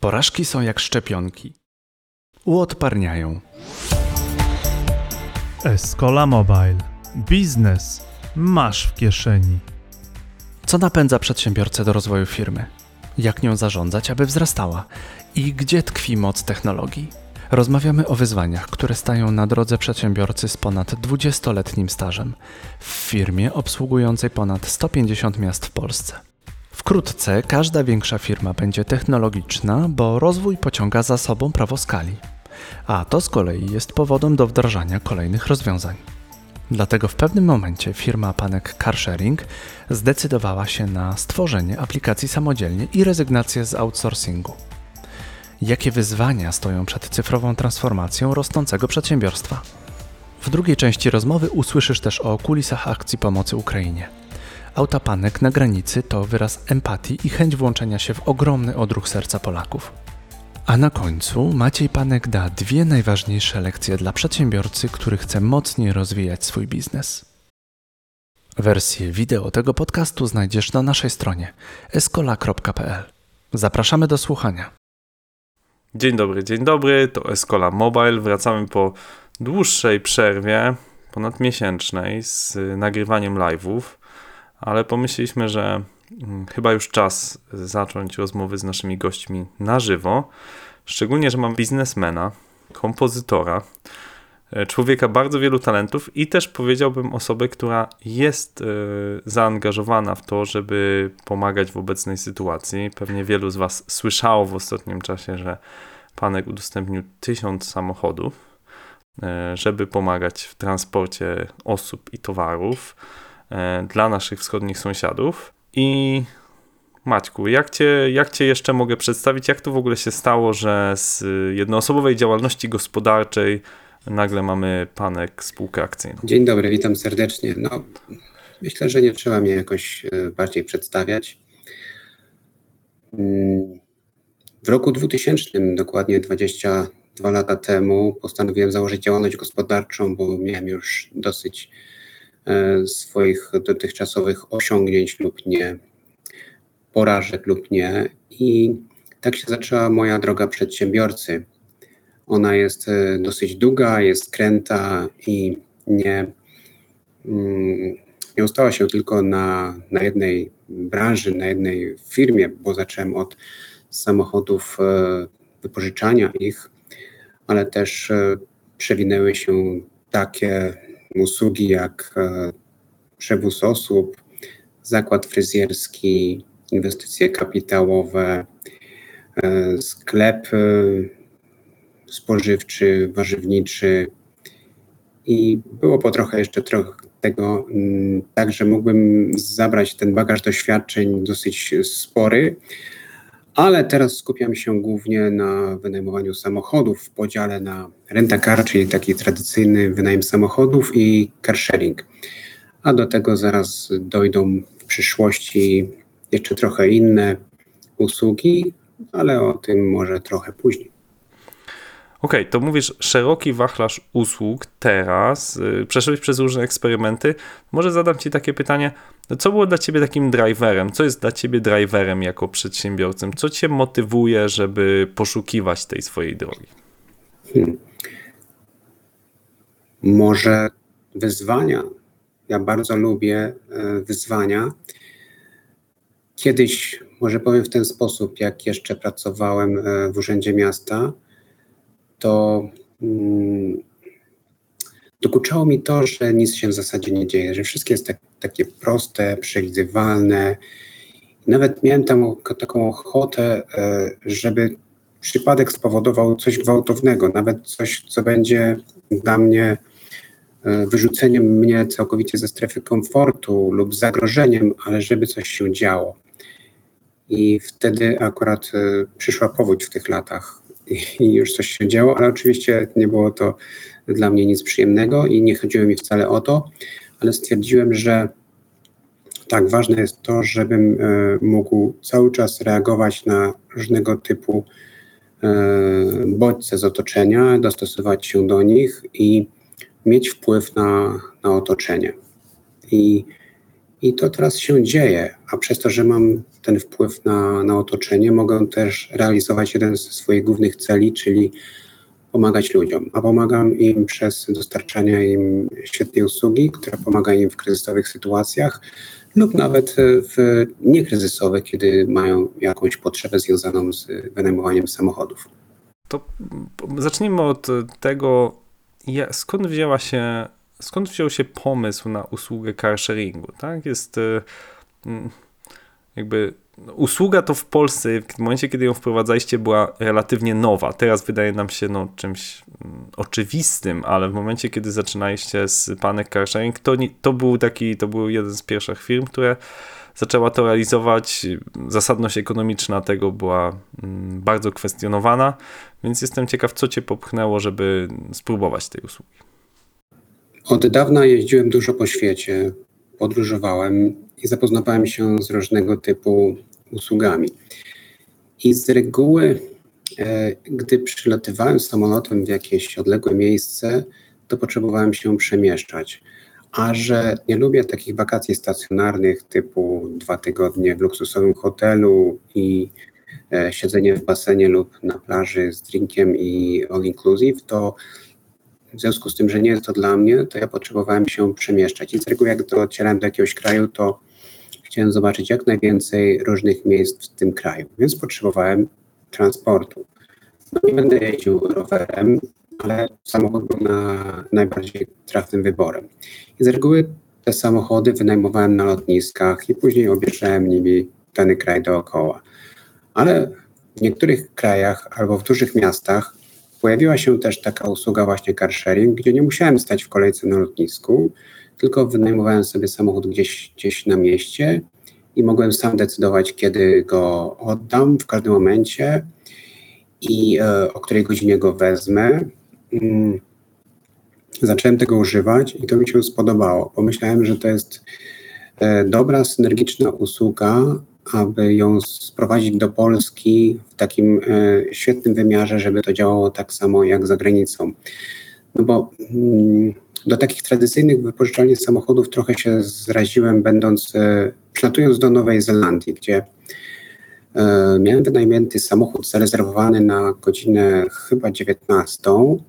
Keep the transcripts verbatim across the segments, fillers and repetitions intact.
Porażki są jak szczepionki. Uodparniają. eSkoła Mobile. Biznes masz w kieszeni. Co napędza przedsiębiorcę do rozwoju firmy? Jak nią zarządzać, aby wzrastała? I gdzie tkwi moc technologii? Rozmawiamy o wyzwaniach, które stają na drodze przedsiębiorcy z ponad dwudziestoletnim stażem w firmie obsługującej ponad sto pięćdziesiąt miast w Polsce. Wkrótce każda większa firma będzie technologiczna, bo rozwój pociąga za sobą prawo skali. A to z kolei jest powodem do wdrażania kolejnych rozwiązań. Dlatego w pewnym momencie firma Panek Carsharing zdecydowała się na stworzenie aplikacji samodzielnie i rezygnację z outsourcingu. Jakie wyzwania stoją przed cyfrową transformacją rosnącego przedsiębiorstwa? W drugiej części rozmowy usłyszysz też o kulisach akcji pomocy Ukrainie. Auta Panek na granicy to wyraz empatii i chęć włączenia się w ogromny odruch serca Polaków. A na końcu Maciej Panek da dwie najważniejsze lekcje dla przedsiębiorcy, który chce mocniej rozwijać swój biznes. Wersję wideo tego podcastu znajdziesz na naszej stronie eskola kropka p l. Zapraszamy do słuchania. Dzień dobry, dzień dobry, to eSkoła Mobile. Wracamy po dłuższej przerwie, ponad miesięcznej, z nagrywaniem live'ów, ale pomyśleliśmy, że chyba już czas zacząć rozmowy z naszymi gośćmi na żywo. Szczególnie, że mam biznesmena, kompozytora, człowieka bardzo wielu talentów i też powiedziałbym osobę, która jest zaangażowana w to, żeby pomagać w obecnej sytuacji. Pewnie wielu z Was słyszało w ostatnim czasie, że Panek udostępnił tysiąc samochodów, żeby pomagać w transporcie osób i towarów dla naszych wschodnich sąsiadów. I Maćku, jak cię, jak cię jeszcze mogę przedstawić? Jak to w ogóle się stało, że z jednoosobowej działalności gospodarczej nagle mamy Panek spółkę akcyjną? Dzień dobry, witam serdecznie. No, myślę, że nie trzeba mnie jakoś bardziej przedstawiać. W roku dwutysięcznym, dokładnie dwadzieścia dwa lata temu, postanowiłem założyć działalność gospodarczą, bo miałem już dosyć swoich dotychczasowych osiągnięć lub nie, porażek lub nie. I tak się zaczęła moja droga przedsiębiorcy. Ona jest dosyć długa, jest kręta i nie, nie ustała się tylko na, na jednej branży, na jednej firmie, bo zacząłem od samochodów, wypożyczania ich, ale też przewinęły się takie usługi jak przewóz osób, zakład fryzjerski, inwestycje kapitałowe, sklep spożywczy, warzywniczy i było po trochę jeszcze trochę tego, także mógłbym zabrać ten bagaż doświadczeń dosyć spory, ale teraz skupiam się głównie na wynajmowaniu samochodów w podziale na rent-a-car, czyli taki tradycyjny wynajem samochodów i carsharing, a do tego zaraz dojdą w przyszłości jeszcze trochę inne usługi, ale o tym może trochę później. Okej, okay, to mówisz szeroki wachlarz usług teraz, przeszedłeś przez różne eksperymenty. Może zadam Ci takie pytanie, co było dla Ciebie takim driverem? Co jest dla Ciebie driverem jako przedsiębiorcą? Co Cię motywuje, żeby poszukiwać tej swojej drogi? Hmm. Może wyzwania. Ja bardzo lubię wyzwania. Kiedyś, może powiem w ten sposób, jak jeszcze pracowałem w Urzędzie Miasta, to um, dokuczało mi to, że nic się w zasadzie nie dzieje, że wszystko jest tak, takie proste, przewidywalne. Nawet miałem tam taką ochotę, e, żeby przypadek spowodował coś gwałtownego, nawet coś, co będzie dla mnie e, wyrzuceniem mnie całkowicie ze strefy komfortu lub zagrożeniem, ale żeby coś się działo. I wtedy akurat e, przyszła powódź w tych latach. I już coś się działo, ale oczywiście nie było to dla mnie nic przyjemnego i nie chodziło mi wcale o to, ale stwierdziłem, że tak ważne jest to, żebym mógł cały czas reagować na różnego typu bodźce z otoczenia, dostosować się do nich i mieć wpływ na, na otoczenie. I I to teraz się dzieje, a przez to, że mam ten wpływ na, na otoczenie, mogę też realizować jeden ze swoich głównych celi, czyli pomagać ludziom, a pomagam im przez dostarczanie im świetnej usługi, która pomaga im w kryzysowych sytuacjach lub nawet w niekryzysowych, kiedy mają jakąś potrzebę związaną z wynajmowaniem samochodów. To zacznijmy od tego, skąd wzięła się, skąd wziął się pomysł na usługę carsharingu, tak? Jest jakby... Usługa to w Polsce, w momencie kiedy ją wprowadzaliście, była relatywnie nowa. Teraz wydaje nam się no, czymś oczywistym, ale w momencie, kiedy zaczynaliście z Panek Carsharing, to, to, był taki, to był jeden z pierwszych firm, które zaczęła to realizować. Zasadność ekonomiczna tego była bardzo kwestionowana, więc jestem ciekaw, co cię popchnęło, żeby spróbować tej usługi. Od dawna jeździłem dużo po świecie, podróżowałem i zapoznawałem się z różnego typu usługami. I z reguły, e, gdy przylatywałem samolotem w jakieś odległe miejsce, to potrzebowałem się przemieszczać. A że nie lubię takich wakacji stacjonarnych typu dwa tygodnie w luksusowym hotelu i e, siedzenie w basenie lub na plaży z drinkiem i all inclusive, to w związku z tym, że nie jest to dla mnie, to ja potrzebowałem się przemieszczać. I z reguły jak docierałem do jakiegoś kraju, to chciałem zobaczyć jak najwięcej różnych miejsc w tym kraju, więc potrzebowałem transportu. No nie będę jeździł rowerem, ale samochód był na najbardziej trafnym wyborem. I z reguły te samochody wynajmowałem na lotniskach i później objeżdżałem nimi dany kraj dookoła. Ale w niektórych krajach albo w dużych miastach pojawiła się też taka usługa właśnie carsharing, gdzie nie musiałem stać w kolejce na lotnisku, tylko wynajmowałem sobie samochód gdzieś, gdzieś na mieście i mogłem sam decydować, kiedy go oddam w każdym momencie i e, o której godzinie go wezmę. Hmm. Zacząłem tego używać i to mi się spodobało. Pomyślałem, że to jest e, dobra, synergiczna usługa, aby ją sprowadzić do Polski w takim e, świetnym wymiarze, żeby to działało tak samo jak za granicą. No bo mm, do takich tradycyjnych wypożyczalni samochodów trochę się zraziłem, będąc, e, przylatując do Nowej Zelandii, gdzie e, miałem wynajęty samochód zarezerwowany na godzinę chyba dziewiętnastą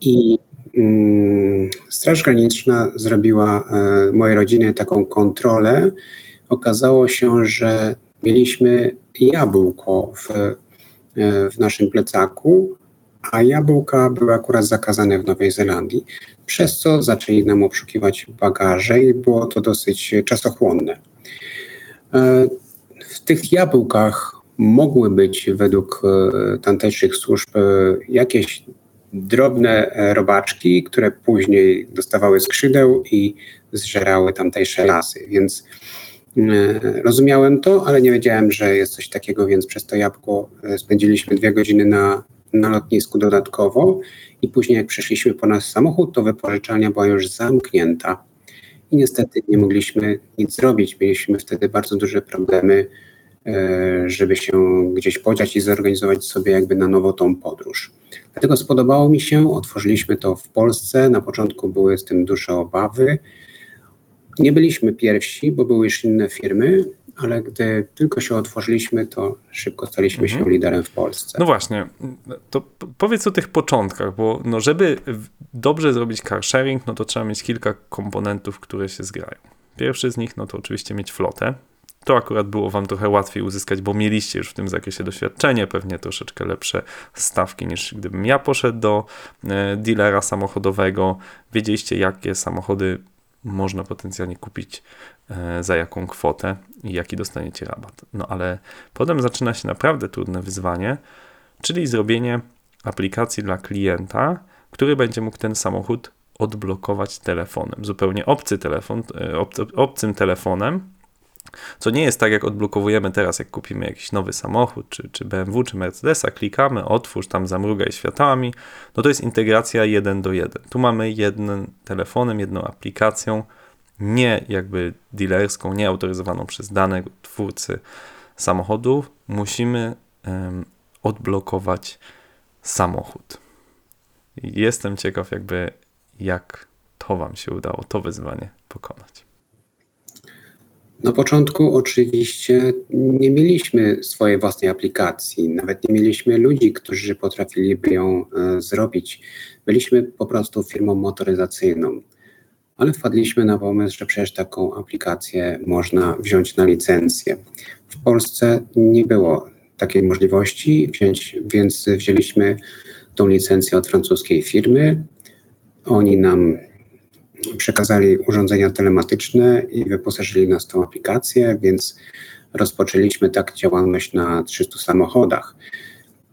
i mm, Straż Graniczna zrobiła e, mojej rodzinie taką kontrolę. Okazało się, że mieliśmy jabłko w, w naszym plecaku, a jabłka były akurat zakazane w Nowej Zelandii, przez co zaczęli nam obszukiwać bagaże i było to dosyć czasochłonne. W tych jabłkach mogły być według tamtejszych służb jakieś drobne robaczki, które później dostawały skrzydeł i zżerały tamtejsze lasy, więc rozumiałem to, ale nie wiedziałem, że jest coś takiego, więc przez to jabłko spędziliśmy dwie godziny na, na lotnisku dodatkowo i później jak przyszliśmy po nasz samochód, to wypożyczalnia była już zamknięta i niestety nie mogliśmy nic zrobić. Mieliśmy wtedy bardzo duże problemy, żeby się gdzieś podziać i zorganizować sobie jakby na nowo tą podróż. Dlatego spodobało mi się, otworzyliśmy to w Polsce, na początku były z tym duże obawy. Nie byliśmy pierwsi, bo były już inne firmy, ale gdy tylko się otworzyliśmy, to szybko staliśmy mhm. się liderem w Polsce. No właśnie, to powiedz o tych początkach, bo no żeby dobrze zrobić carsharing, no to trzeba mieć kilka komponentów, które się zgrają. Pierwszy z nich, no to oczywiście mieć flotę. To akurat było wam trochę łatwiej uzyskać, bo mieliście już w tym zakresie doświadczenie, pewnie troszeczkę lepsze stawki niż gdybym ja poszedł do dealera samochodowego. Wiedzieliście, jakie samochody można potencjalnie kupić za jaką kwotę i jaki dostaniecie rabat. No ale potem zaczyna się naprawdę trudne wyzwanie, czyli zrobienie aplikacji dla klienta, który będzie mógł ten samochód odblokować telefonem. Zupełnie obcy telefon, ob, obcym telefonem, co nie jest tak jak odblokowujemy teraz, jak kupimy jakiś nowy samochód, czy, czy B M W, czy Mercedesa, klikamy, otwórz, tam zamrugaj światłami, no to jest integracja jeden do jeden. Tu mamy jednym telefonem, jedną aplikacją, nie jakby dealerską, nie autoryzowaną przez danego twórcy samochodu, musimy um, odblokować samochód. Jestem ciekaw jakby jak to wam się udało to wyzwanie pokonać. Na początku oczywiście nie mieliśmy swojej własnej aplikacji, nawet nie mieliśmy ludzi, którzy potrafiliby ją e, zrobić. Byliśmy po prostu firmą motoryzacyjną, ale wpadliśmy na pomysł, że przecież taką aplikację można wziąć na licencję. W Polsce nie było takiej możliwości, wziąć, więc wzięliśmy tą licencję od francuskiej firmy. Oni nam przekazali urządzenia telematyczne i wyposażyli nas w tą aplikację, więc rozpoczęliśmy tak działalność na trzystu samochodach.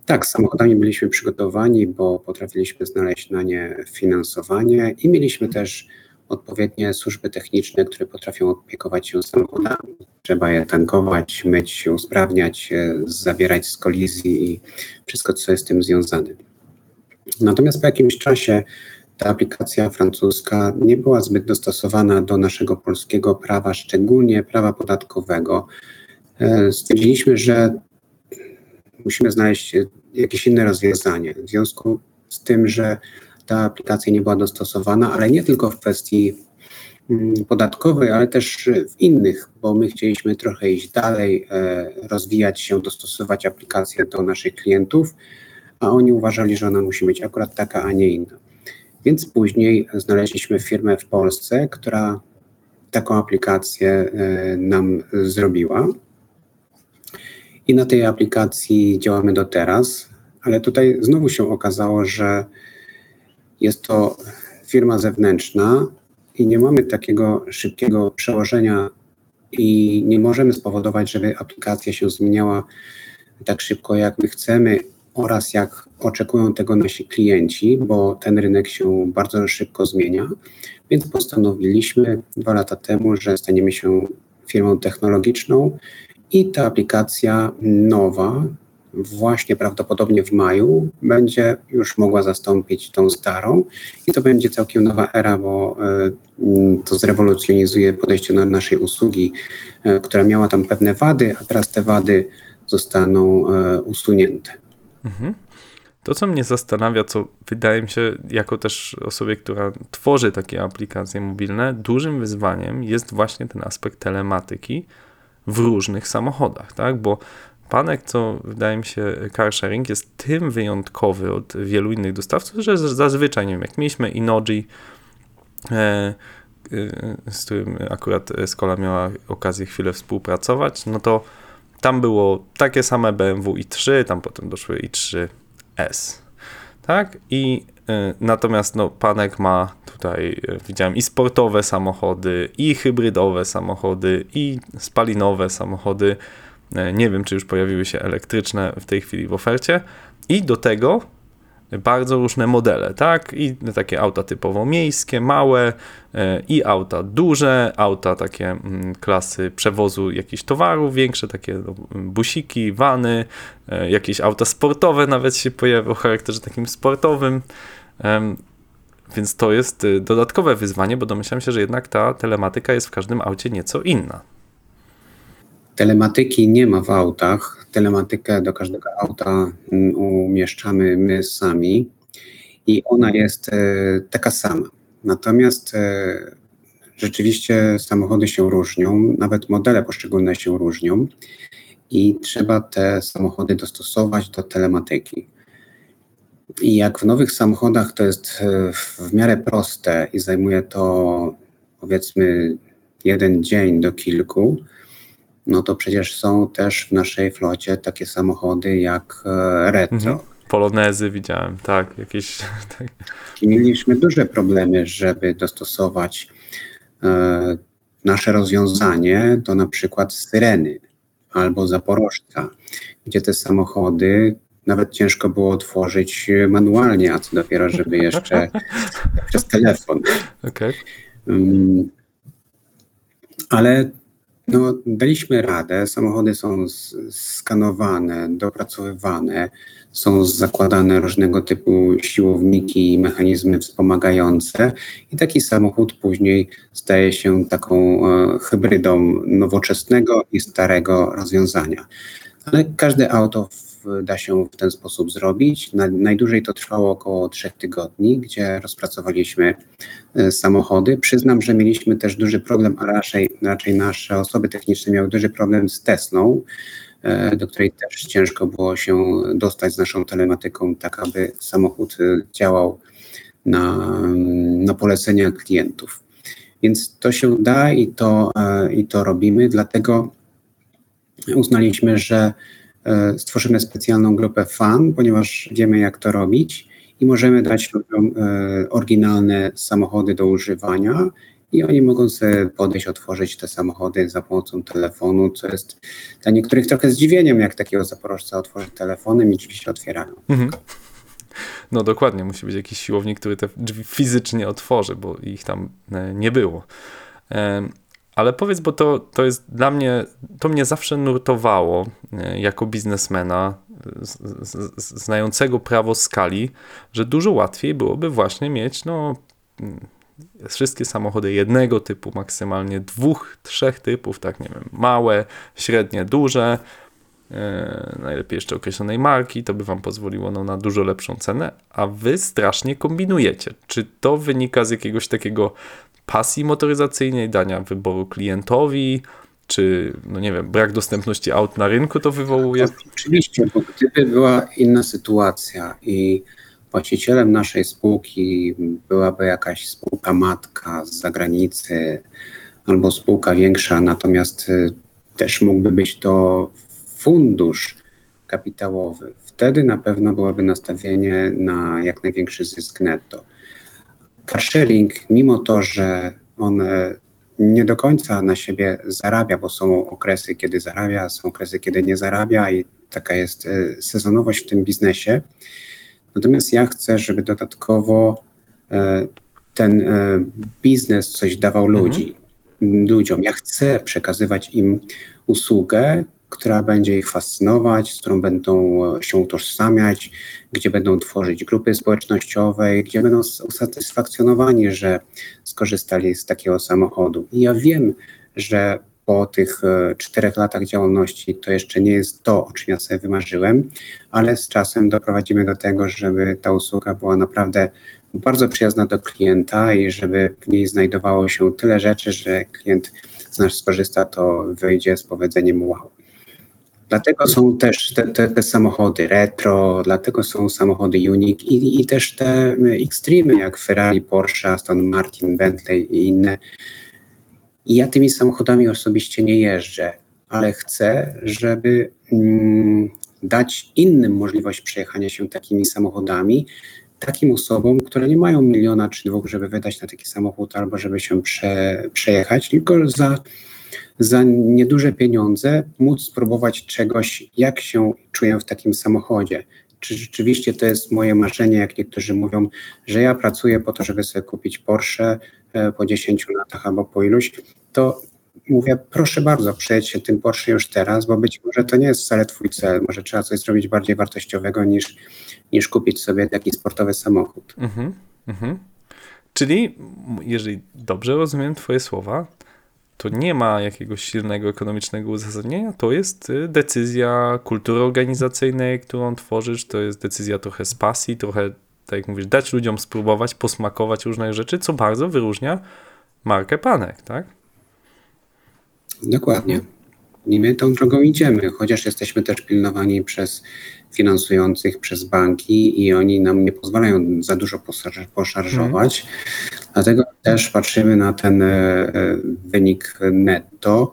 Tak, z samochodami byliśmy przygotowani, bo potrafiliśmy znaleźć na nie finansowanie i mieliśmy też odpowiednie służby techniczne, które potrafią opiekować się samochodami. Trzeba je tankować, myć, usprawniać, zabierać z kolizji i wszystko, co jest z tym związane. Natomiast po jakimś czasie ta aplikacja francuska nie była zbyt dostosowana do naszego polskiego prawa, szczególnie prawa podatkowego. Stwierdziliśmy, że musimy znaleźć jakieś inne rozwiązanie. W związku z tym, że ta aplikacja nie była dostosowana, ale nie tylko w kwestii podatkowej, ale też w innych, bo my chcieliśmy trochę iść dalej, rozwijać się, dostosować aplikację do naszych klientów, a oni uważali, że ona musi być akurat taka, a nie inna. Więc później znaleźliśmy firmę w Polsce, która taką aplikację nam zrobiła i na tej aplikacji działamy do teraz, ale tutaj znowu się okazało, że jest to firma zewnętrzna i nie mamy takiego szybkiego przełożenia i nie możemy spowodować, żeby aplikacja się zmieniała tak szybko, jak my chcemy oraz jak oczekują tego nasi klienci, bo ten rynek się bardzo szybko zmienia, więc postanowiliśmy dwa lata temu, że staniemy się firmą technologiczną i ta aplikacja nowa, właśnie prawdopodobnie w maju, będzie już mogła zastąpić tą starą i to będzie całkiem nowa era, bo to zrewolucjonizuje podejście do naszej usługi, która miała tam pewne wady, a teraz te wady zostaną usunięte. To, co mnie zastanawia, co wydaje mi się, jako też osobie, która tworzy takie aplikacje mobilne, dużym wyzwaniem jest właśnie ten aspekt telematyki w różnych samochodach, tak? Bo Panek, co wydaje mi się, carsharing jest tym wyjątkowy od wielu innych dostawców, że zazwyczaj, nie wiem, jak mieliśmy Innoji, z którym akurat eSkoła miała okazję chwilę współpracować, no to tam było takie same B M W i trzy, tam potem doszły i trzy S, tak? I y, natomiast no, Panek ma tutaj, widziałem, i sportowe samochody, i hybrydowe samochody, i spalinowe samochody. Y, nie wiem, czy już pojawiły się elektryczne w tej chwili w ofercie. I do tego bardzo różne modele, tak? I takie auta typowo miejskie, małe, i auta duże, auta takie klasy przewozu jakichś towarów, większe takie busiki, wany, jakieś auta sportowe nawet się pojawią o charakterze takim sportowym, więc to jest dodatkowe wyzwanie, bo domyślam się, że jednak ta telematyka jest w każdym aucie nieco inna. Telematyki nie ma w autach. Telematykę do każdego auta umieszczamy my sami i ona jest taka sama. Natomiast rzeczywiście samochody się różnią, nawet modele poszczególne się różnią i trzeba te samochody dostosować do telematyki. I jak w nowych samochodach to jest w miarę proste i zajmuje to powiedzmy jeden dzień do kilku, no to przecież są też w naszej flocie takie samochody jak retro. Mhm. Polonezy widziałem, tak, jakieś... Tak. Mieliśmy duże problemy, żeby dostosować e, nasze rozwiązanie do na przykład Syreny albo Zaporożca, gdzie te samochody nawet ciężko było otworzyć manualnie, a co dopiero, żeby jeszcze przez telefon. Okay. Um, ale No, daliśmy radę, samochody są skanowane, dopracowywane, są zakładane różnego typu siłowniki i mechanizmy wspomagające i taki samochód później staje się taką e, hybrydą nowoczesnego i starego rozwiązania. Ale każde auto w da się w ten sposób zrobić. Najdłużej to trwało około trzech tygodni, gdzie rozpracowaliśmy samochody. Przyznam, że mieliśmy też duży problem, a raczej, raczej nasze osoby techniczne miały duży problem z Teslą, do której też ciężko było się dostać z naszą telematyką, tak aby samochód działał na, na polecenia klientów. Więc to się da i to, i to robimy, dlatego uznaliśmy, że stworzymy specjalną grupę fan, ponieważ wiemy, jak to robić i możemy dać ludziom oryginalne samochody do używania i oni mogą sobie podejść, otworzyć te samochody za pomocą telefonu, co jest dla niektórych trochę zdziwieniem, jak takiego Zaporożca otworzy telefonem i drzwi się otwierają. Mhm. No dokładnie, musi być jakiś siłownik, który te drzwi fizycznie otworzy, bo ich tam nie było. Ale powiedz, bo to, to jest dla mnie, to mnie zawsze nurtowało jako biznesmena z, z, znającego prawo skali, że dużo łatwiej byłoby właśnie mieć no, wszystkie samochody jednego typu, maksymalnie dwóch, trzech typów, tak nie wiem, małe, średnie, duże, yy, najlepiej jeszcze określonej marki, to by wam pozwoliło no, na dużo lepszą cenę, a wy strasznie kombinujecie. Czy to wynika z jakiegoś takiego pasji motoryzacyjnej, dania wyboru klientowi, czy, no nie wiem, brak dostępności aut na rynku to wywołuje? Oczywiście, bo gdyby była inna sytuacja i właścicielem naszej spółki byłaby jakaś spółka matka z zagranicy albo spółka większa, natomiast też mógłby być to fundusz kapitałowy, wtedy na pewno byłoby nastawienie na jak największy zysk netto. Carsharing, mimo to, że on nie do końca na siebie zarabia, bo są okresy, kiedy zarabia, są okresy, kiedy nie zarabia i taka jest sezonowość w tym biznesie. Natomiast ja chcę, żeby dodatkowo ten biznes coś dawał ludzi, mhm. ludziom. Ja chcę przekazywać im usługę, która będzie ich fascynować, z którą będą się utożsamiać, gdzie będą tworzyć grupy społecznościowe, gdzie będą usatysfakcjonowani, że skorzystali z takiego samochodu. I ja wiem, że po tych czterech latach działalności to jeszcze nie jest to, o czym ja sobie wymarzyłem, ale z czasem doprowadzimy do tego, żeby ta usługa była naprawdę bardzo przyjazna do klienta i żeby w niej znajdowało się tyle rzeczy, że klient z nas skorzysta, to wyjdzie z powiedzeniem wow. Dlatego są też te, te, te samochody retro, dlatego są samochody unique i, i też te extreme jak Ferrari, Porsche, Aston Martin, Bentley i inne. I ja tymi samochodami osobiście nie jeżdżę, ale chcę, żeby mm, dać innym możliwość przejechania się takimi samochodami, takim osobom, które nie mają miliona czy dwóch, żeby wydać na taki samochód albo żeby się prze, przejechać, tylko za... za nieduże pieniądze móc spróbować czegoś, jak się czuję w takim samochodzie. Czy rzeczywiście to jest moje marzenie, jak niektórzy mówią, że ja pracuję po to, żeby sobie kupić Porsche po dziesięciu latach albo po iluś, to mówię, proszę bardzo, przejedź się tym Porsche już teraz, bo być może to nie jest wcale twój cel, może trzeba coś zrobić bardziej wartościowego niż, niż kupić sobie taki sportowy samochód. Mhm, mhm. Czyli, jeżeli dobrze rozumiem twoje słowa, to nie ma jakiegoś silnego ekonomicznego uzasadnienia, to jest decyzja kultury organizacyjnej, którą tworzysz, to jest decyzja trochę z pasji, trochę, tak jak mówisz, dać ludziom spróbować, posmakować różnych rzeczy, co bardzo wyróżnia markę Panek, tak? Dokładnie. I my tą drogą idziemy, chociaż jesteśmy też pilnowani przez finansujących, przez banki i oni nam nie pozwalają za dużo poszarżować. Mm. Dlatego też patrzymy na ten wynik netto,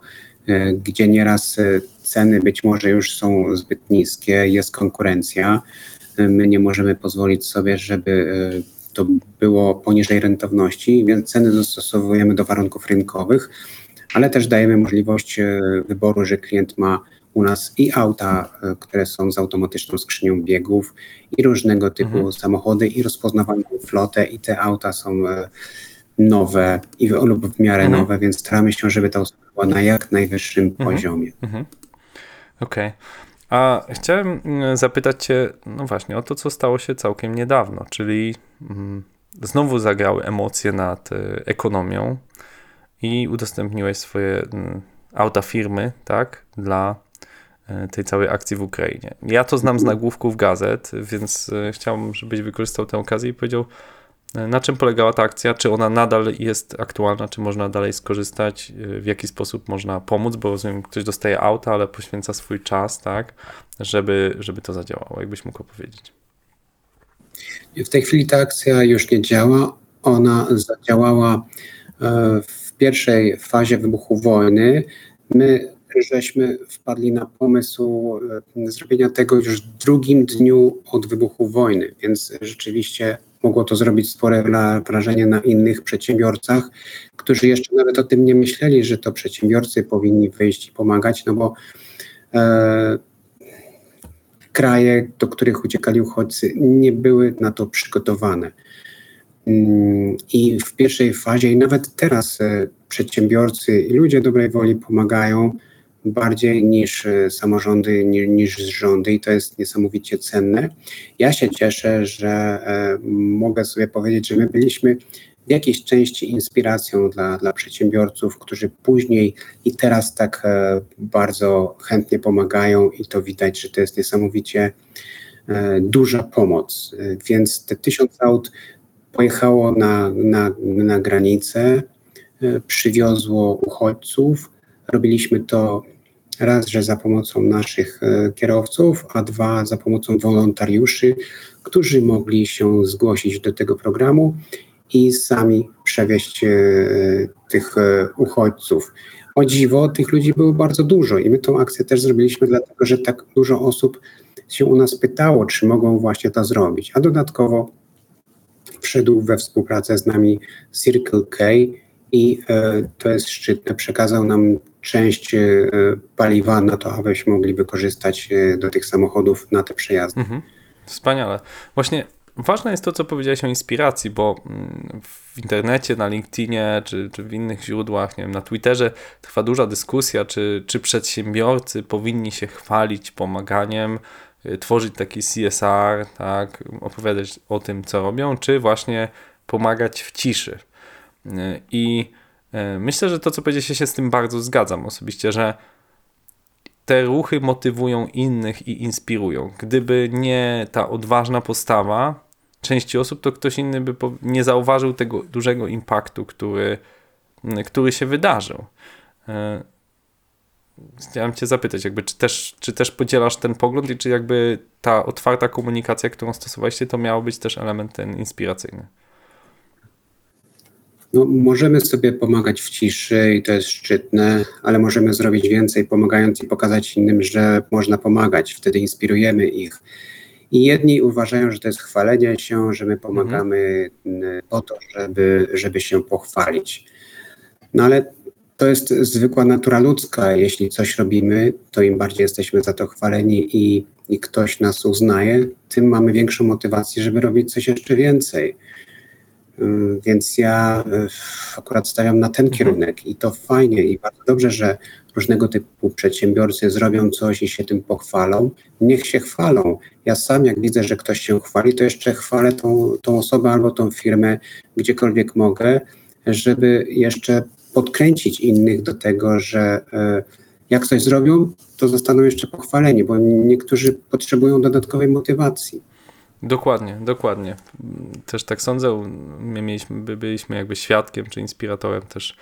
gdzie nieraz ceny być może już są zbyt niskie, jest konkurencja. My nie możemy pozwolić sobie, żeby to było poniżej rentowności, więc ceny dostosowujemy do warunków rynkowych, ale też dajemy możliwość wyboru, że klient ma u nas i auta, które są z automatyczną skrzynią biegów i różnego typu mhm. samochody i rozpoznawalną flotę i te auta są nowe i w, lub w miarę mhm. nowe, więc staramy się, żeby ta usługa była na jak najwyższym mhm. poziomie. Mhm. Okej. Okay. A chciałem zapytać cię, no właśnie, o to, co stało się całkiem niedawno, czyli mm, znowu zagrały emocje nad y, ekonomią i udostępniłeś swoje y, auta firmy, tak, dla tej całej akcji w Ukrainie. Ja to znam z nagłówków gazet, więc chciałbym, żebyś wykorzystał tę okazję i powiedział, na czym polegała ta akcja, czy ona nadal jest aktualna, czy można dalej skorzystać, w jaki sposób można pomóc, bo rozumiem, ktoś dostaje auta, ale poświęca swój czas, tak, żeby, żeby to zadziałało. Jakbyś mógł opowiedzieć? W tej chwili ta akcja już nie działa. Ona zadziałała w pierwszej fazie wybuchu wojny. My żeśmy wpadli na pomysł zrobienia tego już w drugim dniu od wybuchu wojny, więc rzeczywiście mogło to zrobić spore wrażenie na innych przedsiębiorcach, którzy jeszcze nawet o tym nie myśleli, że to przedsiębiorcy powinni wyjść i pomagać, no bo e, kraje, do których uciekali uchodźcy, nie były na to przygotowane. I w pierwszej fazie, i nawet teraz e, przedsiębiorcy i ludzie dobrej woli pomagają bardziej niż samorządy, niż, niż rządy, i to jest niesamowicie cenne. Ja się cieszę, że e, mogę sobie powiedzieć, że my byliśmy w jakiejś części inspiracją dla, dla przedsiębiorców, którzy później i teraz tak e, bardzo chętnie pomagają, i to widać, że to jest niesamowicie e, duża pomoc. E, więc te tysiąc aut pojechało na, na, na granicę, e, przywiozło uchodźców. Robiliśmy to raz, że za pomocą naszych e, kierowców, a dwa za pomocą wolontariuszy, którzy mogli się zgłosić do tego programu i sami przewieźć e, tych e, uchodźców. O dziwo, tych ludzi było bardzo dużo i my tą akcję też zrobiliśmy, dlatego że tak dużo osób się u nas pytało, czy mogą właśnie to zrobić. A dodatkowo wszedł we współpracę z nami Circle K i e, to jest szczytne, przekazał nam część e, paliwa na to, abyśmy mogli wykorzystać e, do tych samochodów na te przejazdy. Mhm. Wspaniale. Właśnie ważne jest to, co powiedziałeś o inspiracji, bo w internecie, na LinkedInie czy, czy w innych źródłach, nie wiem, na Twitterze trwa duża dyskusja, czy, czy przedsiębiorcy powinni się chwalić pomaganiem, tworzyć taki C S R, tak, opowiadać o tym, co robią, czy właśnie pomagać w ciszy. I myślę, że to, co powiedzieliście, się z tym bardzo zgadzam osobiście, że te ruchy motywują innych i inspirują. Gdyby nie ta odważna postawa części osób, to ktoś inny by nie zauważył tego dużego impaktu, który, który się wydarzył. Chciałem cię zapytać, jakby, czy też, czy też podzielasz ten pogląd i czy jakby ta otwarta komunikacja, którą stosowaliście, to miał być też element ten inspiracyjny? No, możemy sobie pomagać w ciszy i to jest szczytne, ale możemy zrobić więcej pomagając i pokazać innym, że można pomagać. Wtedy inspirujemy ich. I jedni uważają, że to jest chwalenie się, że my pomagamy mm. po to, żeby, żeby się pochwalić. No ale to jest zwykła natura ludzka. Jeśli coś robimy, to im bardziej jesteśmy za to chwaleni i, i ktoś nas uznaje, tym mamy większą motywację, żeby robić coś jeszcze więcej. Więc ja akurat stawiam na ten kierunek i to fajnie i bardzo dobrze, że różnego typu przedsiębiorcy zrobią coś i się tym pochwalą. Niech się chwalą. Ja sam jak widzę, że ktoś się chwali, to jeszcze chwalę tą, tą osobę albo tą firmę gdziekolwiek mogę, żeby jeszcze podkręcić innych do tego, że jak coś zrobią, to zostaną jeszcze pochwaleni, bo niektórzy potrzebują dodatkowej motywacji. Dokładnie, dokładnie. Też tak sądzę, my mieliśmy, byliśmy jakby świadkiem czy inspiratorem, też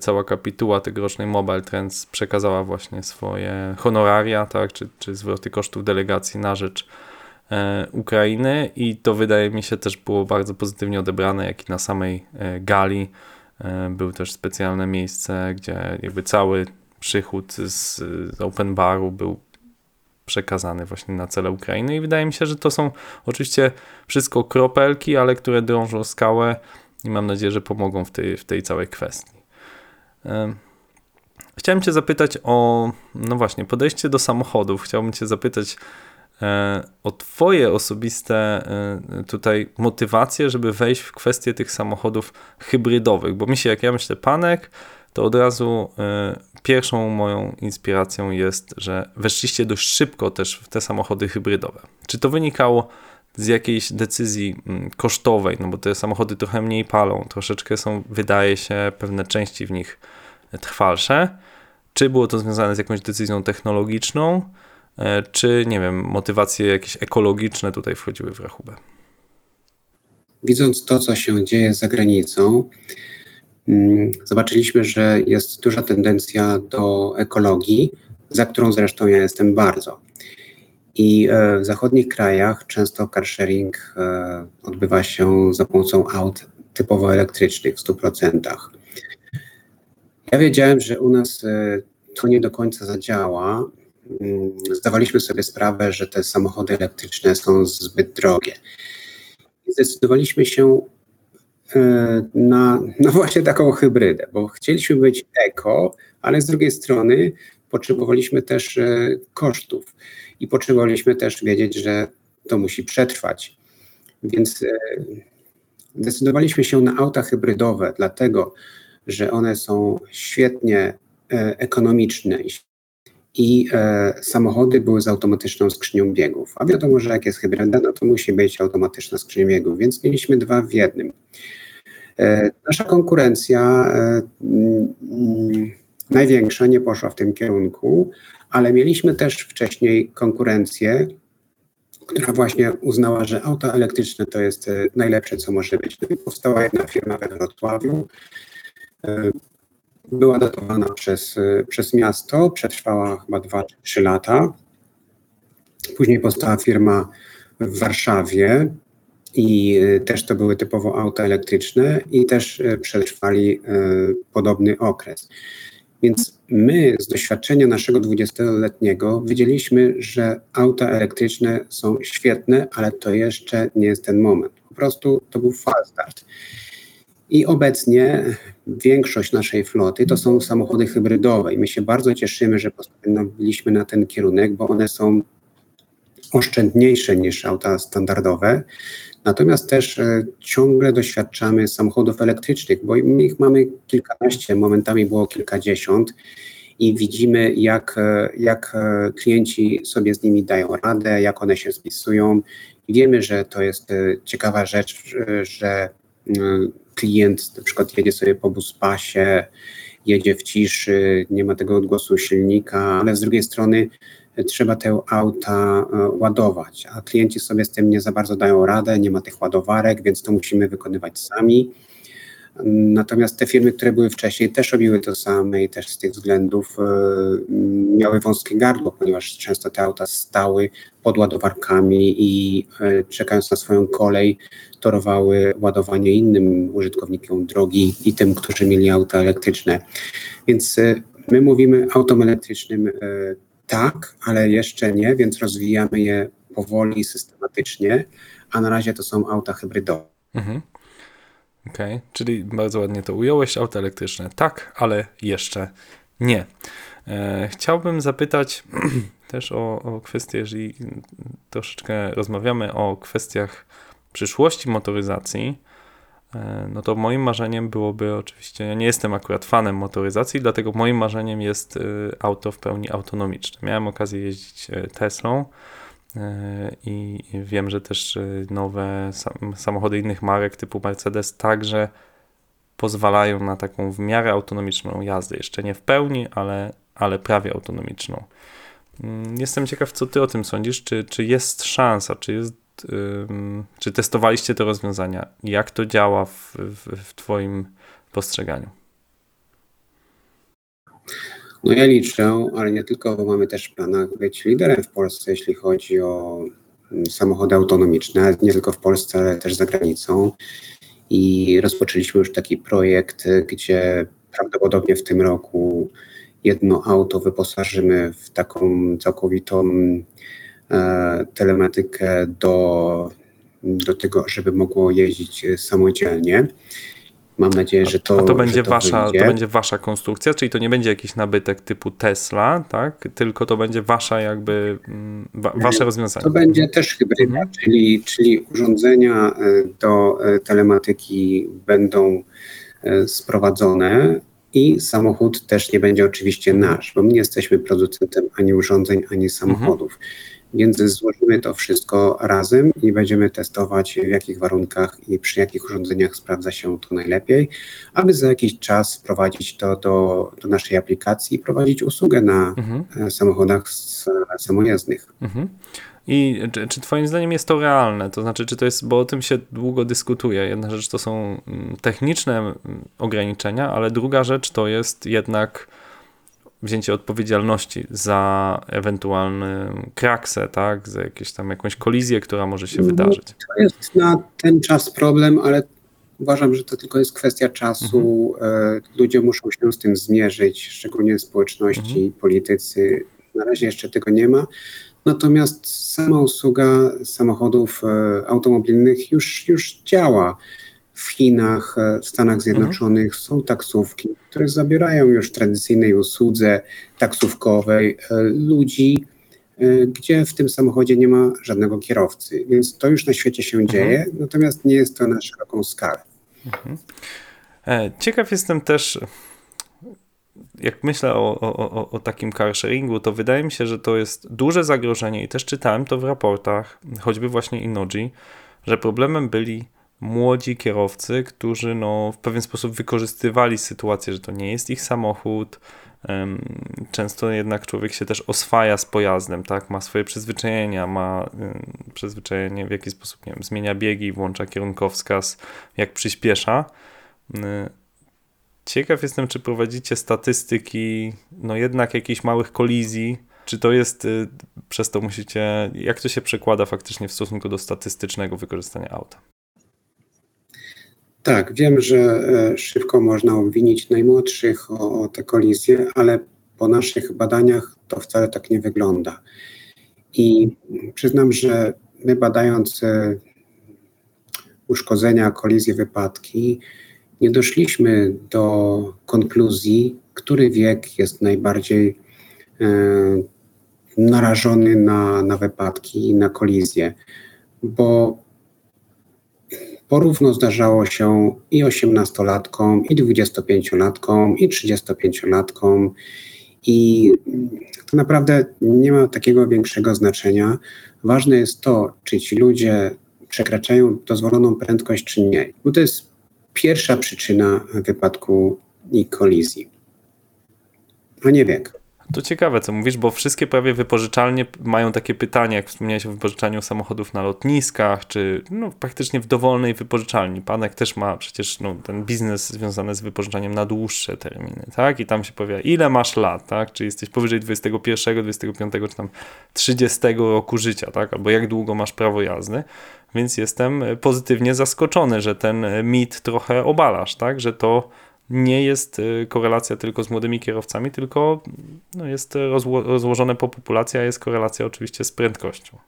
cała kapituła tegorocznej Mobile Trends przekazała właśnie swoje honoraria, tak, czy, czy zwroty kosztów delegacji na rzecz e, Ukrainy i to wydaje mi się też było bardzo pozytywnie odebrane, jak i na samej e, gali e, był też specjalne miejsce, gdzie jakby cały przychód z, z open baru był przekazany właśnie na cele Ukrainy i wydaje mi się, że to są oczywiście wszystko kropelki, ale które drążą skałę i mam nadzieję, że pomogą w tej, w tej całej kwestii. Chciałem cię zapytać o, no właśnie, podejście do samochodów. Chciałbym cię zapytać o twoje osobiste tutaj motywacje, żeby wejść w kwestię tych samochodów hybrydowych, bo mi się, jak ja myślę Panek, to od razu y, pierwszą moją inspiracją jest, że weszliście dość szybko też w te samochody hybrydowe. Czy to wynikało z jakiejś decyzji mm, kosztowej, no bo te samochody trochę mniej palą, troszeczkę są, wydaje się, pewne części w nich trwalsze, Czy było to związane z jakąś decyzją technologiczną, czy, nie wiem, motywacje jakieś ekologiczne tutaj wchodziły w rachubę? Widząc to, co się dzieje za granicą, zobaczyliśmy, że jest duża tendencja do ekologii, za którą zresztą ja jestem bardzo. I w zachodnich krajach często car sharing odbywa się za pomocą aut typowo elektrycznych w stu procentach. Ja wiedziałem, że u nas to nie do końca zadziała. Zdawaliśmy sobie sprawę, że te samochody elektryczne są zbyt drogie. Zdecydowaliśmy się na, na właśnie taką hybrydę, bo chcieliśmy być eko, ale z drugiej strony potrzebowaliśmy też kosztów i potrzebowaliśmy też wiedzieć, że to musi przetrwać. Więc zdecydowaliśmy się na auta hybrydowe, dlatego że one są świetnie ekonomiczne i samochody były z automatyczną skrzynią biegów. A wiadomo, że jak jest hybryda, no to musi być automatyczna skrzynia biegów, więc mieliśmy dwa w jednym. Nasza konkurencja największa nie poszła w tym kierunku, ale mieliśmy też wcześniej konkurencję, która właśnie uznała, że auta elektryczne to jest najlepsze, co może być. Powstała jedna firma we Wrocławiu, była dotowana przez, przez miasto, przetrwała chyba dwa czy trzy lata. Później powstała firma w Warszawie i też to były typowo auta elektryczne i też przetrwali podobny okres. Więc my z doświadczenia naszego dwudziestoletniego wiedzieliśmy, że auta elektryczne są świetne, ale to jeszcze nie jest ten moment. Po prostu to był fast start. I obecnie większość naszej floty to są samochody hybrydowe i my się bardzo cieszymy, że postawiliśmy na ten kierunek, bo one są oszczędniejsze niż auta standardowe, natomiast też ciągle doświadczamy samochodów elektrycznych, bo my ich mamy kilkanaście, momentami było kilkadziesiąt i widzimy, jak, jak klienci sobie z nimi dają radę, jak one się spisują. Wiemy, że to jest ciekawa rzecz, że klient na przykład jedzie sobie po buspasie, jedzie w ciszy, nie ma tego odgłosu silnika, ale z drugiej strony trzeba te auta ładować, a klienci sobie z tym nie za bardzo dają radę, nie ma tych ładowarek, więc to musimy wykonywać sami. Natomiast te firmy, które były wcześniej, też robiły to same i też z tych względów miały wąskie gardło, ponieważ często te auta stały pod ładowarkami i czekając na swoją kolej torowały ładowanie innym użytkownikom drogi i tym, którzy mieli auta elektryczne. Więc my mówimy autom elektrycznym tak, ale jeszcze nie, więc rozwijamy je powoli, systematycznie, a na razie to są auta hybrydowe. Mhm. Okej, okay. Czyli bardzo ładnie to ująłeś, auta elektryczne tak, ale jeszcze nie. E, chciałbym zapytać też o, o kwestię, jeżeli troszeczkę rozmawiamy o kwestiach przyszłości motoryzacji, e, no to moim marzeniem byłoby oczywiście, ja nie jestem akurat fanem motoryzacji, dlatego moim marzeniem jest e, auto w pełni autonomiczne. Miałem okazję jeździć Teslą, i wiem, że też nowe samochody innych marek typu Mercedes także pozwalają na taką w miarę autonomiczną jazdę. Jeszcze nie w pełni, ale, ale prawie autonomiczną. Jestem ciekaw, co ty o tym sądzisz. Czy, czy jest szansa, czy, jest, czy testowaliście te rozwiązania? Jak to działa w, w, w twoim postrzeganiu? No ja liczę, ale nie tylko, bo mamy też w planach być liderem w Polsce, jeśli chodzi o samochody autonomiczne, nie tylko w Polsce, ale też za granicą. I rozpoczęliśmy już taki projekt, gdzie prawdopodobnie w tym roku jedno auto wyposażymy w taką całkowitą e, telematykę do, do tego, żeby mogło jeździć samodzielnie. Mam nadzieję, że to, a to będzie że to wasza, wyjdzie. To będzie wasza konstrukcja, czyli to nie będzie jakiś nabytek typu Tesla, tak? Tylko to będzie wasza jakby wa, wasze rozwiązanie. To będzie też hybryda, mhm. czyli, czyli urządzenia do telematyki będą sprowadzone i samochód też nie będzie oczywiście nasz, bo my nie jesteśmy producentem ani urządzeń, ani samochodów. Mhm. Więc złożymy to wszystko razem i będziemy testować, w jakich warunkach i przy jakich urządzeniach sprawdza się to najlepiej, aby za jakiś czas wprowadzić to do, do naszej aplikacji i prowadzić usługę na mhm. samochodach samojezdnych. Mhm. I czy, czy twoim zdaniem jest to realne? To znaczy, czy to jest, bo o tym się długo dyskutuje. Jedna rzecz to są techniczne ograniczenia, ale druga rzecz to jest jednak wzięcie odpowiedzialności za ewentualny kraksę, tak? Za jakieś tam jakąś kolizję, która może się no, wydarzyć. To jest na ten czas problem, ale uważam, że to tylko jest kwestia czasu. Mhm. Ludzie muszą się z tym zmierzyć, szczególnie społeczności, mhm. politycy. Na razie jeszcze tego nie ma. Natomiast sama usługa samochodów e, automobilnych już, już działa. W Chinach, w Stanach Zjednoczonych mhm. są taksówki, które zabierają już w tradycyjnej usłudze taksówkowej e, ludzi, e, gdzie w tym samochodzie nie ma żadnego kierowcy. Więc to już na świecie się mhm. dzieje, natomiast nie jest to na szeroką skalę. Mhm. E, ciekaw jestem też... Jak myślę o, o, o takim carsharingu, to wydaje mi się, że to jest duże zagrożenie i też czytałem to w raportach, choćby właśnie Innoji, że problemem byli młodzi kierowcy, którzy no, w pewien sposób wykorzystywali sytuację, że to nie jest ich samochód. Często jednak człowiek się też oswaja z pojazdem, tak? Ma swoje przyzwyczajenia, ma przyzwyczajenie w jaki sposób, nie wiem, zmienia biegi, włącza kierunkowskaz, jak przyspiesza. Ciekaw jestem, czy prowadzicie statystyki, no jednak jakichś małych kolizji, czy to jest, y, przez to musicie, jak to się przekłada faktycznie w stosunku do statystycznego wykorzystania auta? Tak, wiem, że szybko można obwinić najmłodszych o, o te kolizje, ale po naszych badaniach to wcale tak nie wygląda. I przyznam, że my badając y, uszkodzenia, kolizje, wypadki, nie doszliśmy do konkluzji, który wiek jest najbardziej e, narażony na, na wypadki i na kolizje, bo porówno zdarzało się i osiemnastolatkom, i dwudziestopięciolatkom, i trzydziestopięciolatkom i to naprawdę nie ma takiego większego znaczenia. Ważne jest to, czy ci ludzie przekraczają dozwoloną prędkość, czy nie. Bo to jest pierwsza przyczyna wypadku i kolizji, a nie wiek. To ciekawe, co mówisz, bo wszystkie prawie wypożyczalnie mają takie pytania, jak wspomniałeś o wypożyczaniu samochodów na lotniskach, czy no, praktycznie w dowolnej wypożyczalni. Panek też ma przecież no, ten biznes związany z wypożyczaniem na dłuższe terminy, tak? I tam się pojawia, ile masz lat, tak? Czy jesteś powyżej dwudziestego pierwszego, dwudziestego piątego, czy tam trzydziestego roku życia, tak? Albo jak długo masz prawo jazdy. Więc jestem pozytywnie zaskoczony, że ten mit trochę obalasz, tak? Że to nie jest korelacja tylko z młodymi kierowcami, tylko no, jest rozło- rozłożone po populacji, a jest korelacja oczywiście z prędkością.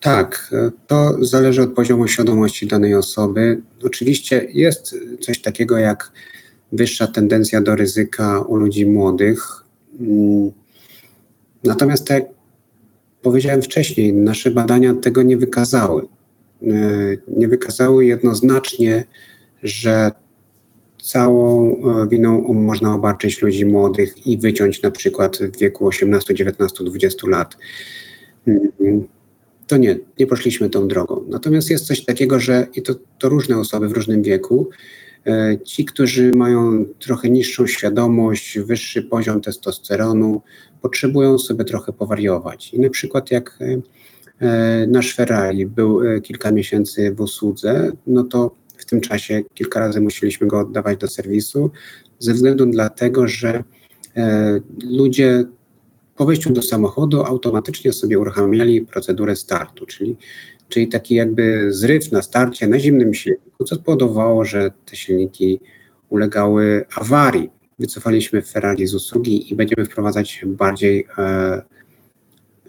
Tak, to zależy od poziomu świadomości danej osoby. Oczywiście jest coś takiego jak wyższa tendencja do ryzyka u ludzi młodych. Natomiast tak jak powiedziałem wcześniej, nasze badania tego nie wykazały. Nie wykazały jednoznacznie, że całą winą można obarczyć ludzi młodych i wyciąć na przykład w wieku osiemnastu, dziewiętnastu, dwudziestu lat. To nie, nie poszliśmy tą drogą. Natomiast jest coś takiego, że i to, to różne osoby w różnym wieku, ci, którzy mają trochę niższą świadomość, wyższy poziom testosteronu, potrzebują sobie trochę powariować. I na przykład jak nasz Ferrari był kilka miesięcy w usłudze, no to w tym czasie kilka razy musieliśmy go oddawać do serwisu, ze względu dlatego, że e, ludzie po wejściu do samochodu automatycznie sobie uruchamiali procedurę startu, czyli, czyli taki jakby zryw na starcie na zimnym silniku, co spowodowało, że te silniki ulegały awarii. Wycofaliśmy Ferrari z usługi i będziemy wprowadzać bardziej e,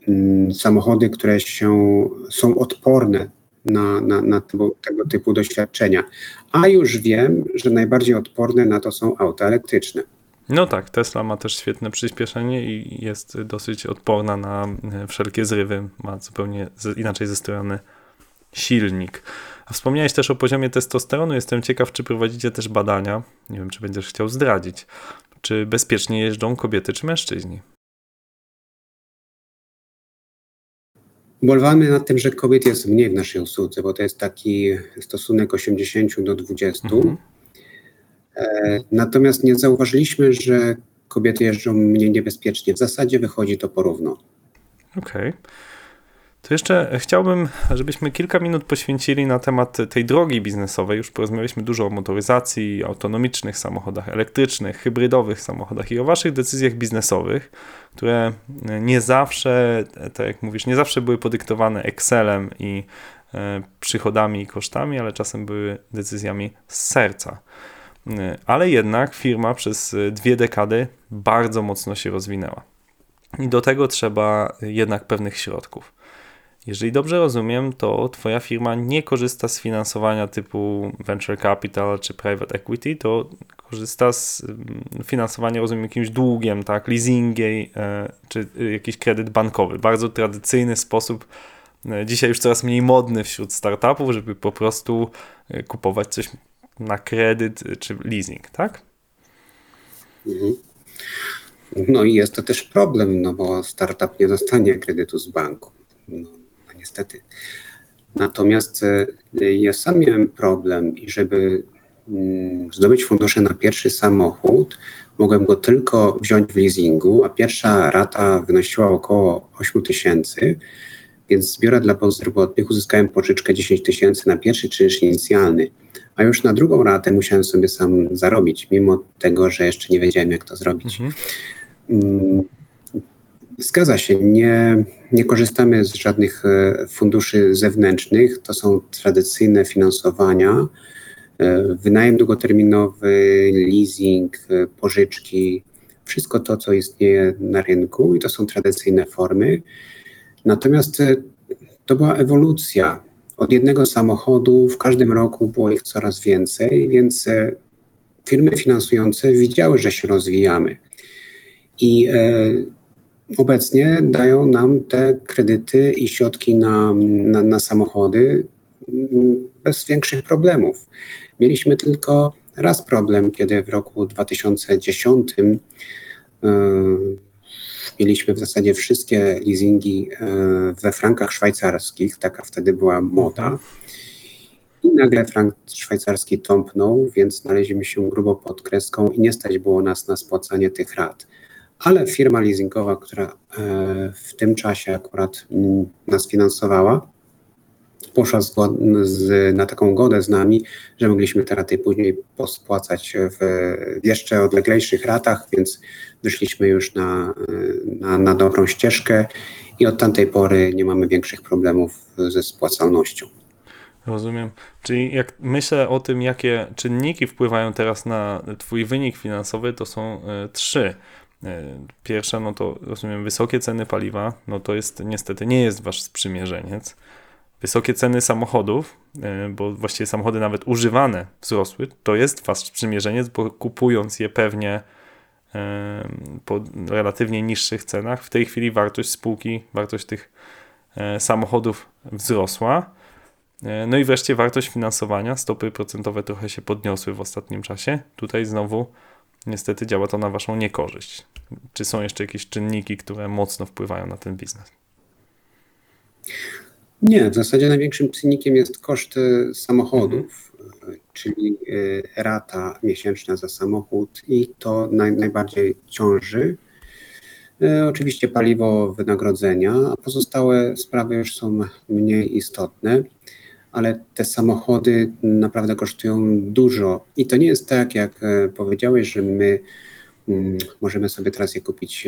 m, samochody, które się, są odporne na, na, na tego, tego typu doświadczenia. A już wiem, że najbardziej odporne na to są auta elektryczne. No tak, Tesla ma też świetne przyspieszenie i jest dosyć odporna na wszelkie zrywy. Ma zupełnie inaczej zestrojony silnik. A wspomniałeś też o poziomie testosteronu. Jestem ciekaw, czy prowadzicie też badania. Nie wiem, czy będziesz chciał zdradzić. Czy bezpiecznie jeżdżą kobiety czy mężczyźni? Ubolewamy nad tym, że kobiet jest mniej w naszej usłudze, bo to jest taki stosunek osiemdziesiąt do dwudziestu. Mhm. E, natomiast nie zauważyliśmy, że kobiety jeżdżą mniej niebezpiecznie. W zasadzie wychodzi to porówno. Okej. Okay. To jeszcze chciałbym, żebyśmy kilka minut poświęcili na temat tej drogi biznesowej. Już porozmawialiśmy dużo o motoryzacji, autonomicznych samochodach elektrycznych, hybrydowych samochodach i o waszych decyzjach biznesowych, które nie zawsze, tak jak mówisz, nie zawsze były podyktowane Excelem i przychodami i kosztami, ale czasem były decyzjami z serca. Ale jednak firma przez dwie dekady bardzo mocno się rozwinęła. I do tego trzeba jednak pewnych środków. Jeżeli dobrze rozumiem, to twoja firma nie korzysta z finansowania typu venture capital czy private equity, to korzysta z finansowania, rozumiem, jakimś długiem, tak, leasingiem czy jakiś kredyt bankowy. Bardzo tradycyjny sposób, dzisiaj już coraz mniej modny wśród startupów, żeby po prostu kupować coś na kredyt czy leasing, tak? Mhm. No i jest to też problem, no bo startup nie dostanie kredytu z banku. No. Niestety. Natomiast ja sam miałem problem i żeby zdobyć fundusze na pierwszy samochód, mogłem go tylko wziąć w leasingu, a pierwsza rata wynosiła około osiem tysięcy, więc z biura dla bezrobotnych uzyskałem pożyczkę dziesięć tysięcy na pierwszy czynsz inicjalny, a już na drugą ratę musiałem sobie sam zarobić, mimo tego, że jeszcze nie wiedziałem, jak to zrobić. Mhm. Zgadza się, nie, nie korzystamy z żadnych funduszy zewnętrznych, to są tradycyjne finansowania, wynajem długoterminowy, leasing, pożyczki, wszystko to, co istnieje na rynku i to są tradycyjne formy. Natomiast to była ewolucja. Od jednego samochodu w każdym roku było ich coraz więcej, więc firmy finansujące widziały, że się rozwijamy. I obecnie dają nam te kredyty i środki na, na, na samochody bez większych problemów. Mieliśmy tylko raz problem, kiedy w roku dwa tysiące dziesiątym yy, mieliśmy w zasadzie wszystkie leasingi yy, we frankach szwajcarskich, taka wtedy była moda. I nagle frank szwajcarski tąpnął, więc znaleźliśmy się grubo pod kreską i nie stać było nas na spłacanie tych rat. Ale firma leasingowa, która w tym czasie akurat nas finansowała, poszła z, na taką ugodę z nami, że mogliśmy te raty później pospłacać w jeszcze odleglejszych ratach, więc wyszliśmy już na, na, na dobrą ścieżkę i od tamtej pory nie mamy większych problemów ze spłacalnością. Rozumiem. Czyli jak myślę o tym, jakie czynniki wpływają teraz na twój wynik finansowy, to są trzy. Pierwsza, no to rozumiem, wysokie ceny paliwa, no to jest niestety nie jest wasz sprzymierzeniec. Wysokie ceny samochodów, bo właściwie samochody nawet używane wzrosły, to jest wasz sprzymierzeniec, bo kupując je pewnie po relatywnie niższych cenach, w tej chwili wartość spółki, wartość tych samochodów wzrosła. No i wreszcie wartość finansowania, stopy procentowe trochę się podniosły w ostatnim czasie. Tutaj znowu niestety działa to na waszą niekorzyść. Czy są jeszcze jakieś czynniki, które mocno wpływają na ten biznes? Nie, w zasadzie największym czynnikiem jest koszt samochodów, mhm. czyli rata miesięczna za samochód i to naj, najbardziej ciąży. Oczywiście paliwo, wynagrodzenia, a pozostałe sprawy już są mniej istotne. Ale te samochody naprawdę kosztują dużo i to nie jest tak, jak powiedziałeś, że my możemy sobie teraz je kupić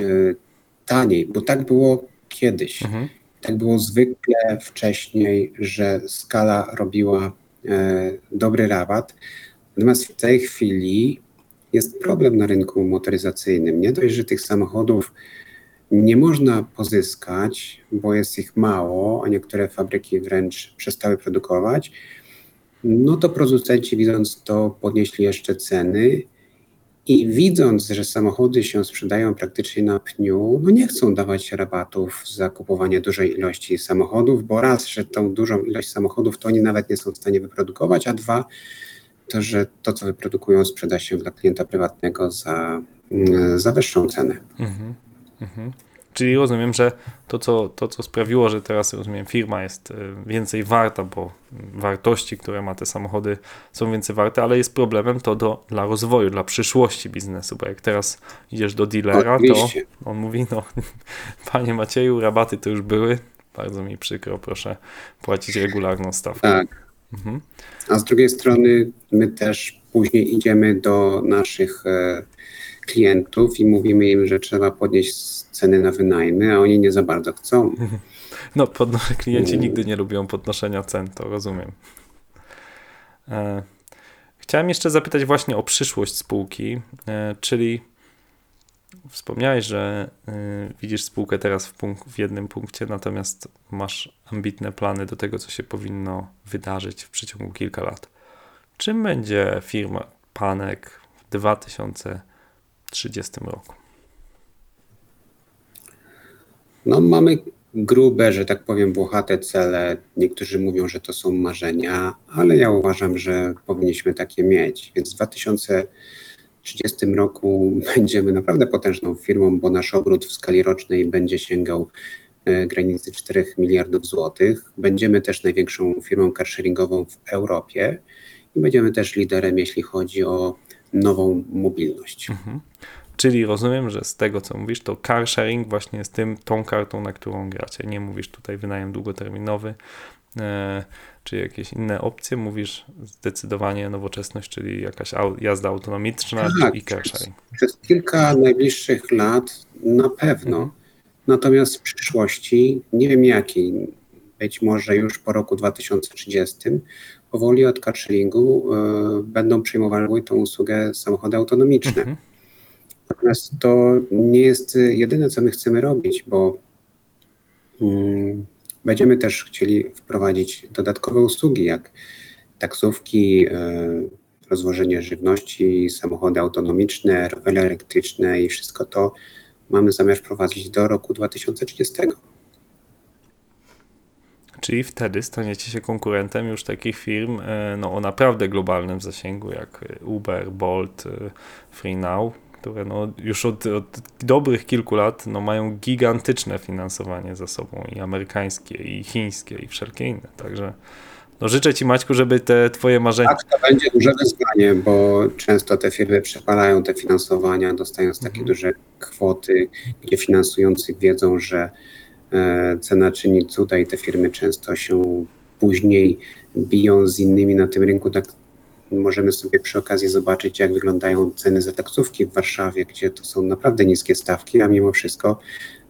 taniej, bo tak było kiedyś. Mhm. Tak było zwykle wcześniej, że skala robiła dobry rabat. Natomiast w tej chwili jest problem na rynku motoryzacyjnym. Nie dość, że tych samochodów nie można pozyskać, bo jest ich mało, a niektóre fabryki wręcz przestały produkować, no to producenci, widząc to, podnieśli jeszcze ceny i widząc, że samochody się sprzedają praktycznie na pniu, no nie chcą dawać rabatów za kupowanie dużej ilości samochodów, bo raz, że tą dużą ilość samochodów to oni nawet nie są w stanie wyprodukować, a dwa, to, że to, co wyprodukują, sprzeda się dla klienta prywatnego za, za wyższą cenę. Mhm. Mhm. Czyli rozumiem, że to co, to, co sprawiło, że teraz rozumiem, firma jest więcej warta, bo wartości, które ma te samochody, są więcej warte, ale jest problemem to do, dla rozwoju, dla przyszłości biznesu, bo jak teraz idziesz do dealera, to on mówi, no panie Macieju, rabaty to już były, bardzo mi przykro, proszę płacić regularną stawkę. Tak. Mhm. A z drugiej strony my też później idziemy do naszych klientów i mówimy im, że trzeba podnieść ceny na wynajmy, a oni nie za bardzo chcą. No, podno- klienci nigdy nie lubią podnoszenia cen, to rozumiem. Chciałem jeszcze zapytać właśnie o przyszłość spółki, czyli wspomniałeś, że widzisz spółkę teraz w, punk- w jednym punkcie, natomiast masz ambitne plany do tego, co się powinno wydarzyć w przeciągu kilka lat. Czym będzie firma Panek w dwa tysiące trzydziestym roku? No mamy grube, że tak powiem, włochate cele. Niektórzy mówią, że to są marzenia, ale ja uważam, że powinniśmy takie mieć. Więc w dwa tysiące trzydziestym roku będziemy naprawdę potężną firmą, bo nasz obrót w skali rocznej będzie sięgał granicy czterech miliardów złotych. Będziemy też największą firmą carsharingową w Europie i będziemy też liderem, jeśli chodzi o nową mobilność. Mhm. Czyli rozumiem, że z tego co mówisz, to car sharing właśnie jest tym, tą kartą, na którą gracie. Nie mówisz tutaj wynajem długoterminowy e, czy jakieś inne opcje, mówisz zdecydowanie nowoczesność, czyli jakaś au, jazda autonomiczna tak, i car sharing. Przez, przez kilka najbliższych lat na pewno, mhm. Natomiast w przyszłości, nie wiem jakiej, być może już po roku dwa tysiące trzydziestym, powoli od carsharingu y, będą przyjmowały tą usługę samochody autonomiczne. Mhm. Natomiast to nie jest jedyne, co my chcemy robić, bo mm, będziemy też chcieli wprowadzić dodatkowe usługi, jak taksówki, y, rozwożenie żywności, samochody autonomiczne, rowery elektryczne i wszystko to mamy zamiar wprowadzić do roku dwa tysiące trzydziestego. Czyli wtedy staniecie się konkurentem już takich firm no, o naprawdę globalnym zasięgu, jak Uber, Bolt, FreeNow, które no, już od, od dobrych kilku lat no, mają gigantyczne finansowanie za sobą, i amerykańskie, i chińskie, i wszelkie inne. Także no, życzę Ci, Maćku, żeby te Twoje marzenia... Tak, to będzie duże wyzwanie, bo często te firmy przepalają te finansowania, dostając takie mm. duże kwoty, gdzie finansujący wiedzą, że cena czyni cuda i te firmy często się później biją z innymi na tym rynku. Tak możemy sobie przy okazji zobaczyć, jak wyglądają ceny za taksówki w Warszawie, gdzie to są naprawdę niskie stawki, a mimo wszystko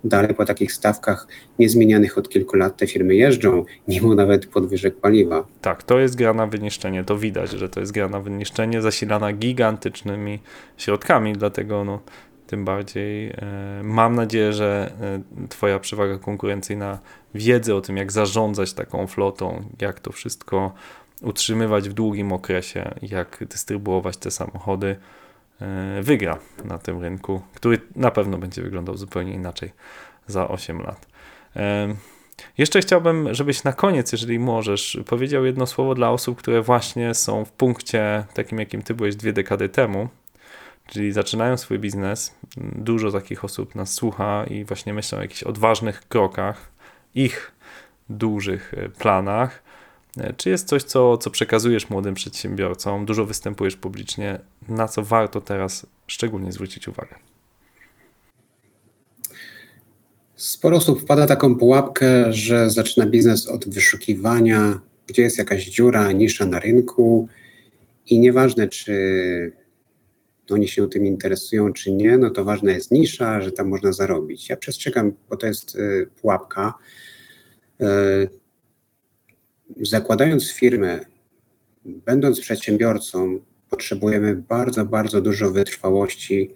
dalej po takich stawkach niezmienianych od kilku lat te firmy jeżdżą, mimo nawet podwyżek paliwa. Tak, to jest gra na wyniszczenie, to widać, że to jest gra na wyniszczenie zasilana gigantycznymi środkami, dlatego no tym bardziej mam nadzieję, że Twoja przewaga konkurencyjna, wiedzy o tym, jak zarządzać taką flotą, jak to wszystko utrzymywać w długim okresie, jak dystrybuować te samochody, wygra na tym rynku, który na pewno będzie wyglądał zupełnie inaczej za osiem lat. Jeszcze chciałbym, żebyś na koniec, jeżeli możesz, powiedział jedno słowo dla osób, które właśnie są w punkcie takim, jakim Ty byłeś dwie dekady temu, czyli zaczynają swój biznes, dużo takich osób nas słucha i właśnie myślą o jakichś odważnych krokach, ich dużych planach. Czy jest coś, co, co przekazujesz młodym przedsiębiorcom, dużo występujesz publicznie, na co warto teraz szczególnie zwrócić uwagę? Sporo osób wpada w taką pułapkę, że zaczyna biznes od wyszukiwania, gdzie jest jakaś dziura, nisza na rynku i nieważne, czy oni się tym interesują czy nie, no to ważna jest nisza, że tam można zarobić. Ja przestrzegam, bo to jest y, pułapka. Y, zakładając firmę, będąc przedsiębiorcą, potrzebujemy bardzo, bardzo dużo wytrwałości,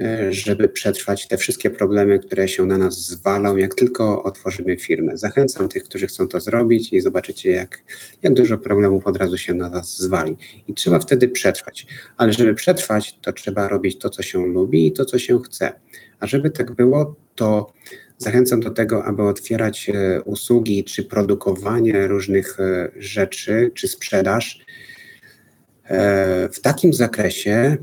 y, żeby przetrwać te wszystkie problemy, które się na nas zwalą, jak tylko otworzymy firmę. Zachęcam tych, którzy chcą to zrobić i zobaczycie, jak, jak dużo problemów od razu się na nas zwali. I trzeba wtedy przetrwać. Ale żeby przetrwać, to trzeba robić to, co się lubi i to, co się chce. A żeby tak było, to zachęcam do tego, aby otwierać e, usługi czy produkowanie różnych e, rzeczy, czy sprzedaż e, w takim zakresie,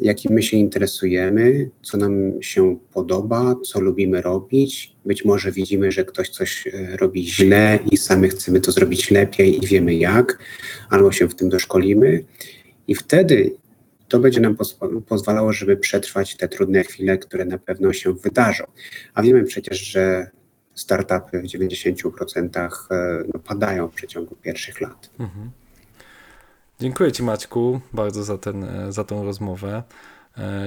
jakim my się interesujemy, co nam się podoba, co lubimy robić. Być może widzimy, że ktoś coś robi źle i sami chcemy to zrobić lepiej i wiemy jak, albo się w tym doszkolimy. I wtedy to będzie nam pozwalało, żeby przetrwać te trudne chwile, które na pewno się wydarzą. A wiemy przecież, że startupy w dziewięćdziesięciu procentach no, padają w przeciągu pierwszych lat. Mhm. Dziękuję Ci, Maćku, bardzo za, ten, za tą rozmowę.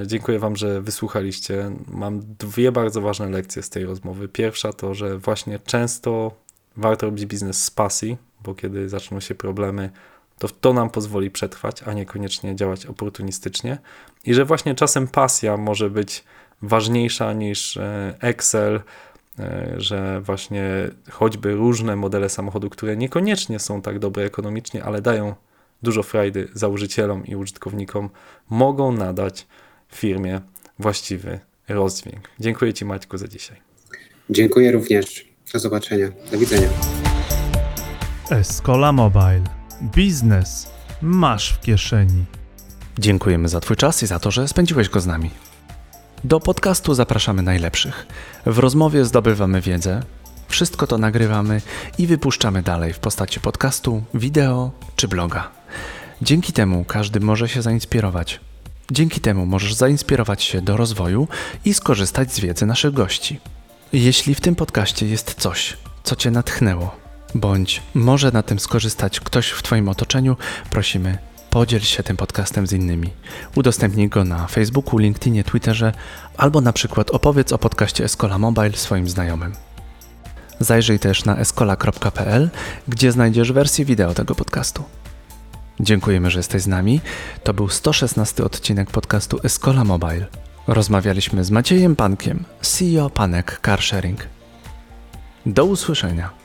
Dziękuję Wam, że wysłuchaliście. Mam dwie bardzo ważne lekcje z tej rozmowy. Pierwsza to, że właśnie często warto robić biznes z pasji, bo kiedy zaczną się problemy, to to nam pozwoli przetrwać, a niekoniecznie działać oportunistycznie. I że właśnie czasem pasja może być ważniejsza niż Excel, że właśnie choćby różne modele samochodu, które niekoniecznie są tak dobre ekonomicznie, ale dają dużo frajdy założycielom i użytkownikom, mogą nadać firmie właściwy rozdźwięk. Dziękuję Ci, Maćku, za dzisiaj. Dziękuję również. Do zobaczenia. Do widzenia. eSkoła Mobile. Biznes masz w kieszeni. Dziękujemy za Twój czas i za to, że spędziłeś go z nami. Do podcastu zapraszamy najlepszych. W rozmowie zdobywamy wiedzę, wszystko to nagrywamy i wypuszczamy dalej w postaci podcastu, wideo czy bloga. Dzięki temu każdy może się zainspirować. Dzięki temu możesz zainspirować się do rozwoju i skorzystać z wiedzy naszych gości. Jeśli w tym podcaście jest coś, co Cię natchnęło, bądź może na tym skorzystać ktoś w Twoim otoczeniu, prosimy, podziel się tym podcastem z innymi. Udostępnij go na Facebooku, LinkedInie, Twitterze albo na przykład opowiedz o podcaście eSkoła Mobile swoim znajomym. Zajrzyj też na eskola kropka p l, gdzie znajdziesz wersję wideo tego podcastu. Dziękujemy, że jesteś z nami. To był sto szesnasty odcinek podcastu eSkoła Mobile. Rozmawialiśmy z Maciejem Pankiem, C E O Panek Carsharing. Do usłyszenia.